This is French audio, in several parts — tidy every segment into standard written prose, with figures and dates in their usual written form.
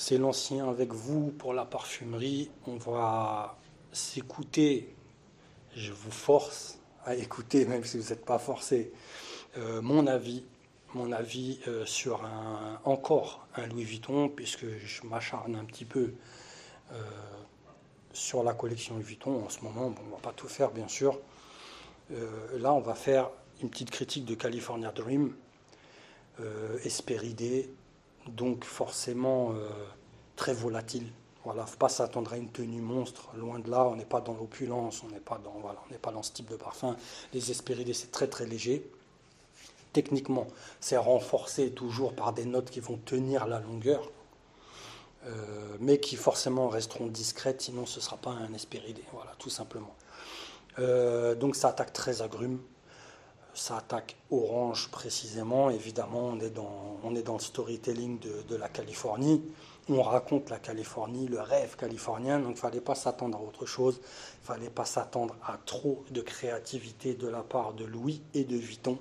C'est l'ancien avec vous pour la parfumerie. On va s'écouter. Je vous force à écouter, même si vous n'êtes pas forcé, mon avis sur encore un Louis Vuitton, puisque je m'acharne un petit peu sur la collection Louis Vuitton en ce moment. Bon, on ne va pas tout faire, bien sûr. Là, on va faire une petite critique de California Dream, Hespéridée, donc forcément très volatile. Voilà, faut pas s'attendre à une tenue monstre, loin de là, on n'est pas dans l'opulence, on n'est pas dans, voilà, on n'est pas dans ce type de parfum. Les Hespéridées, c'est très très léger. Techniquement, c'est renforcé toujours par des notes qui vont tenir la longueur, mais qui forcément resteront discrètes, sinon ce ne sera pas un Hespéridée, voilà, tout simplement. Donc ça attaque très agrumes, ça attaque orange précisément, évidemment on est dans le storytelling de la Californie, on raconte la Californie, le rêve californien, donc il ne fallait pas s'attendre à autre chose, il ne fallait pas s'attendre à trop de créativité de la part de Louis et de Vuitton,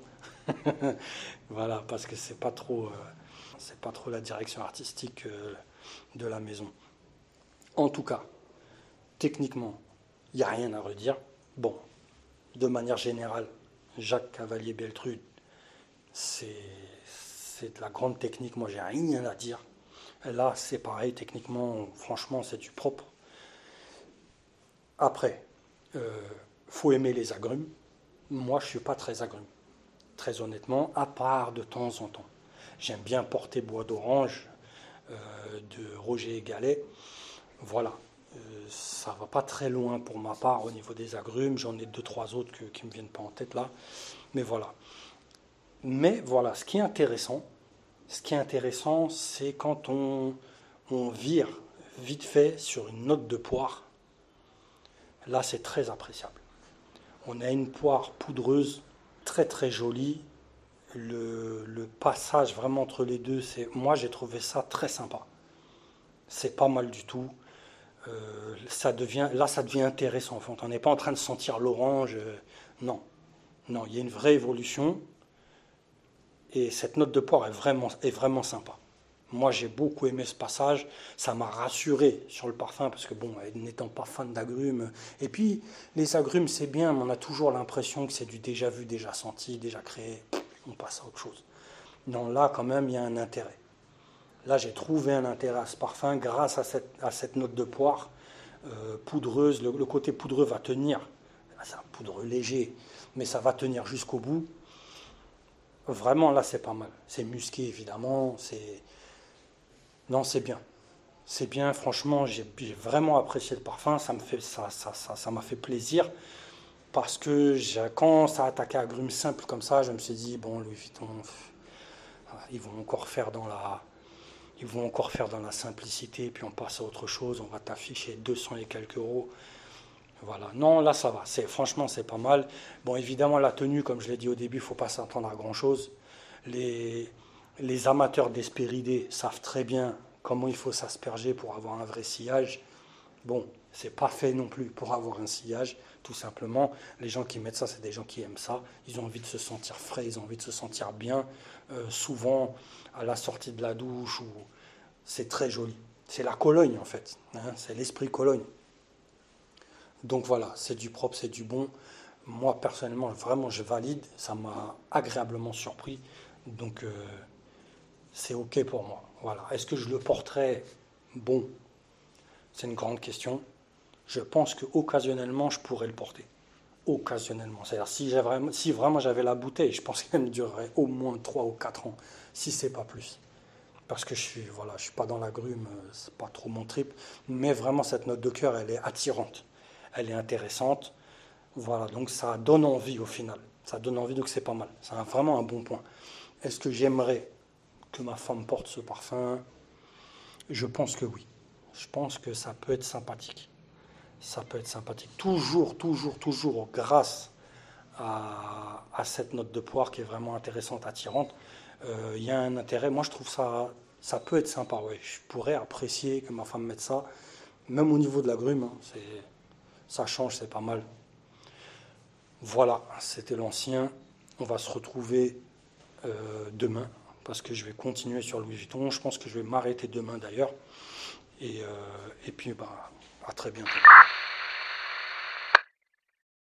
voilà, parce que ce n'est pas trop la direction artistique de la maison. En tout cas, techniquement, il n'y a rien à redire. Bon, de manière générale, Jacques Cavallier-Beltrude, c'est de la grande technique, moi j'ai rien à dire. Là, c'est pareil, techniquement, franchement, c'est du propre. Après, faut aimer les agrumes. Moi, je suis pas très agrume, très honnêtement, à part de temps en temps. J'aime bien porter bois d'orange de Roger et Gallet, voilà. Ça va pas très loin pour ma part au niveau des agrumes, j'en ai 2-3 autres qui me viennent pas en tête là, mais voilà. Mais voilà, ce qui est intéressant, c'est quand on vire vite fait sur une note de poire, là c'est très appréciable. On a une poire poudreuse, très très jolie, le passage vraiment entre les deux, moi j'ai trouvé ça très sympa, c'est pas mal du tout. Ça devient intéressant en fait. On n'est pas en train de sentir l'orange, non, il y a une vraie évolution et cette note de poire est vraiment sympa. Moi j'ai beaucoup aimé ce passage, ça m'a rassuré sur le parfum parce que bon, n'étant pas fan d'agrumes, et puis les agrumes c'est bien, mais on a toujours l'impression que c'est du déjà vu, déjà senti, déjà créé, on passe à autre chose. Non, là quand même il y a un intérêt. Là, j'ai trouvé un intérêt à ce parfum grâce à cette note de poire poudreuse. Le côté poudreux va tenir. C'est un poudreux léger, mais ça va tenir jusqu'au bout. Vraiment, là, c'est pas mal. C'est musqué, évidemment. Non, c'est bien. C'est bien, franchement, j'ai vraiment apprécié le parfum. Ça m'a fait plaisir parce que quand ça attaquait à agrumes simples comme ça, je me suis dit, bon, Louis Vuitton, ils vont encore faire dans la simplicité, puis on passe à autre chose, on va t'afficher 200 et quelques euros. Voilà. Non, là, ça va. Franchement, c'est pas mal. Bon, évidemment, la tenue, comme je l'ai dit au début, il ne faut pas s'attendre à grand-chose. Les amateurs d'Hespéridée savent très bien comment il faut s'asperger pour avoir un vrai sillage. Bon, c'est pas fait non plus pour avoir un sillage, tout simplement. Les gens qui mettent ça, c'est des gens qui aiment ça. Ils ont envie de se sentir frais, ils ont envie de se sentir bien. Souvent, à la sortie de la douche, c'est très joli. C'est la Cologne, en fait. Hein, c'est l'esprit Cologne. Donc voilà, c'est du propre, c'est du bon. Moi, personnellement, vraiment, je valide. Ça m'a agréablement surpris. Donc, c'est OK pour moi. Voilà. Est-ce que je le porterais bon ? C'est une grande question. Je pense qu'occasionnellement, je pourrais le porter. Occasionnellement. C'est-à-dire, si vraiment j'avais la bouteille, je pense qu'elle me durerait au moins 3 ou 4 ans, si ce n'est pas plus. Parce que je suis pas dans l'agrume, c'est pas trop mon trip. Mais vraiment, cette note de cœur, elle est attirante. Elle est intéressante. Voilà, donc ça donne envie au final. Ça donne envie, donc c'est pas mal. C'est vraiment un bon point. Est-ce que j'aimerais que ma femme porte ce parfum ? Je pense que oui. Je pense que ça peut être sympathique. Ça peut être sympathique. Toujours, grâce à cette note de poire qui est vraiment intéressante, attirante, il y a un intérêt. Moi, je trouve ça peut être sympa. Ouais. Je pourrais apprécier que ma femme mette ça. Même au niveau de l'agrume, hein, ça change, c'est pas mal. Voilà, c'était l'ancien. On va se retrouver demain parce que je vais continuer sur Louis Vuitton. Je pense que je vais m'arrêter demain d'ailleurs. Et puis, bah, à très bientôt.